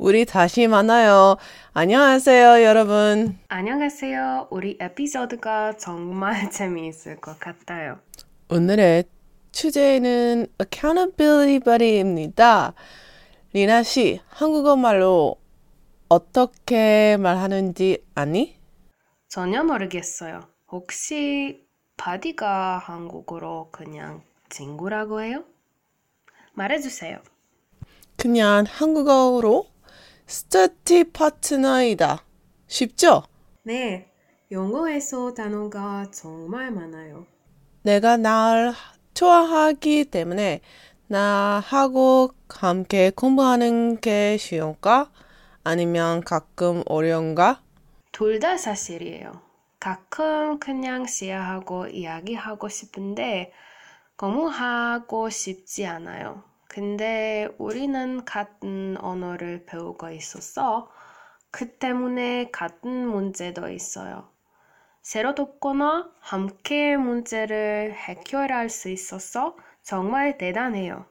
우리 다시 만나요. 안녕하세요, 여러분. 안녕하세요. 우리 에피소드가 정말 재미있을 것 같아요. 오늘의 주제는 Accountability Buddy입니다. 리나 씨, 한국어말로 어떻게 말하는지 아니? 전혀 모르겠어요. 혹시 바디가 한국어로 그냥 친구라고 해요? 말해주세요. 그냥 한국어로 스터디 파트너이다. 쉽죠? 네, 영어에서 단어가 정말 많아요. 내가 날 좋아하기 때문에 나하고 함께 공부하는 게 쉬운가? 아니면 가끔 어려운가? 둘 다 사실이에요. 가끔 그냥 시야하고 이야기하고 싶은데 공부하고 싶지 않아요. 근데 우리는 같은 언어를 배우고 있어서 그 때문에 같은 문제도 있어요. 새로 돕거나 함께 문제를 해결할 수 있어서 정말 대단해요.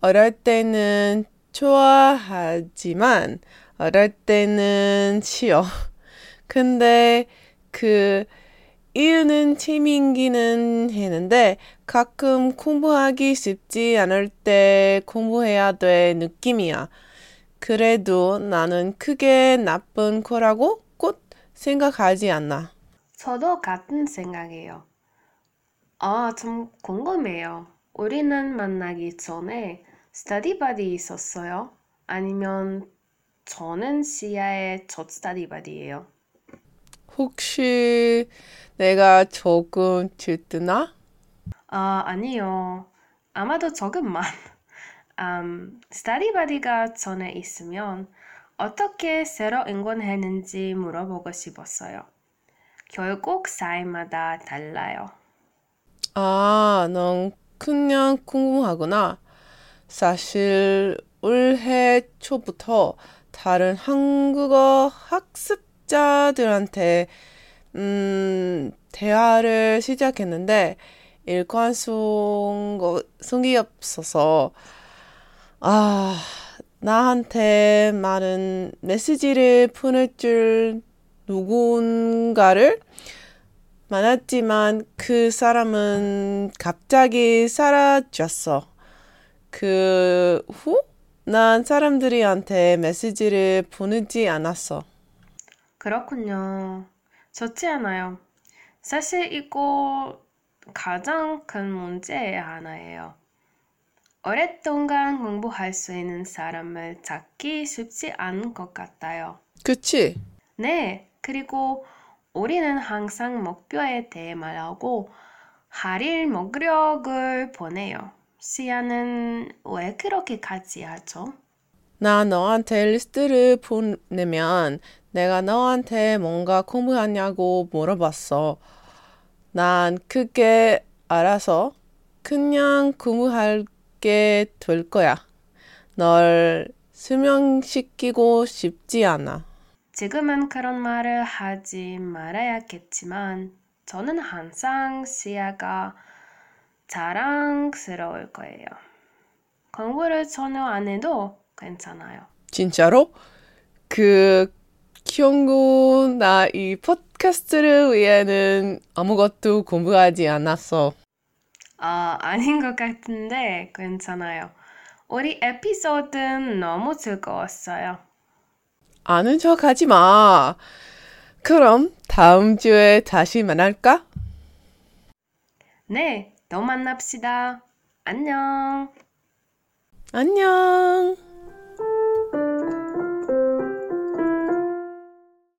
어릴 때는 좋아하지만 어릴 때는 싫어. 근데 그 이유는 재미있기는 했는데 가끔 공부하기 쉽지 않을 때 공부해야 될 느낌이야. 그래도 나는 크게 나쁜 거라고 곧 생각하지 않나. 저도 같은 생각이에요. 좀 궁금해요. 우리는 만나기 전에 스터디 바디 있었어요? 아니면 저는 시야의 첫 스터디 바디예요. 혹시 내가 조금 질투나? 아니요. 아마도 조금만. 스터디 바디가 전에 있으면 어떻게 새로 인건했는지 물어보고 싶었어요. 결국 사이마다 달라요. 넌 그냥 궁금하구나. 사실 올해 초부터 다른 한국어 학습 자들한테 대화를 시작했는데 일관 성이 없어서 나한테 많은 메시지를 보낼 줄 누군가를 만났지만 그 사람은 갑자기 사라졌어. 그 후 난 사람들한테 메시지를 보내지 않았어. 그렇군요. 좋지 않아요. 사실 이거 가장 큰 문제의 하나예요. 오랫동안 공부할 수 있는 사람을 찾기 쉽지 않은 것 같아요. 그치? 네. 그리고 우리는 항상 목표에 대해 말하고 하릴 목적을 보내요. 시야는 왜 그렇게까지 하죠? 나 너한테 리스트를 보내면 내가 너한테 뭔가 공부하냐고 물어봤어. 난 그게 알아서 그냥 공부할게 될 거야. 널 수명시키고 싶지 않아. 지금은 그런 말을 하지 말아야겠지만 저는 항상 시야가 자랑스러울 거예요. 공부를 전혀 안 해도 괜찮아요. 진짜로? 경고, 나 이 팟캐스트를 위해는 아무것도 공부하지 않았어. 아닌 것 같은데 괜찮아요. 우리 에피소드는 너무 즐거웠어요. 아는 척 하지 마. 그럼 다음 주에 다시 만날까? 네, 또 만납시다. 안녕. 안녕.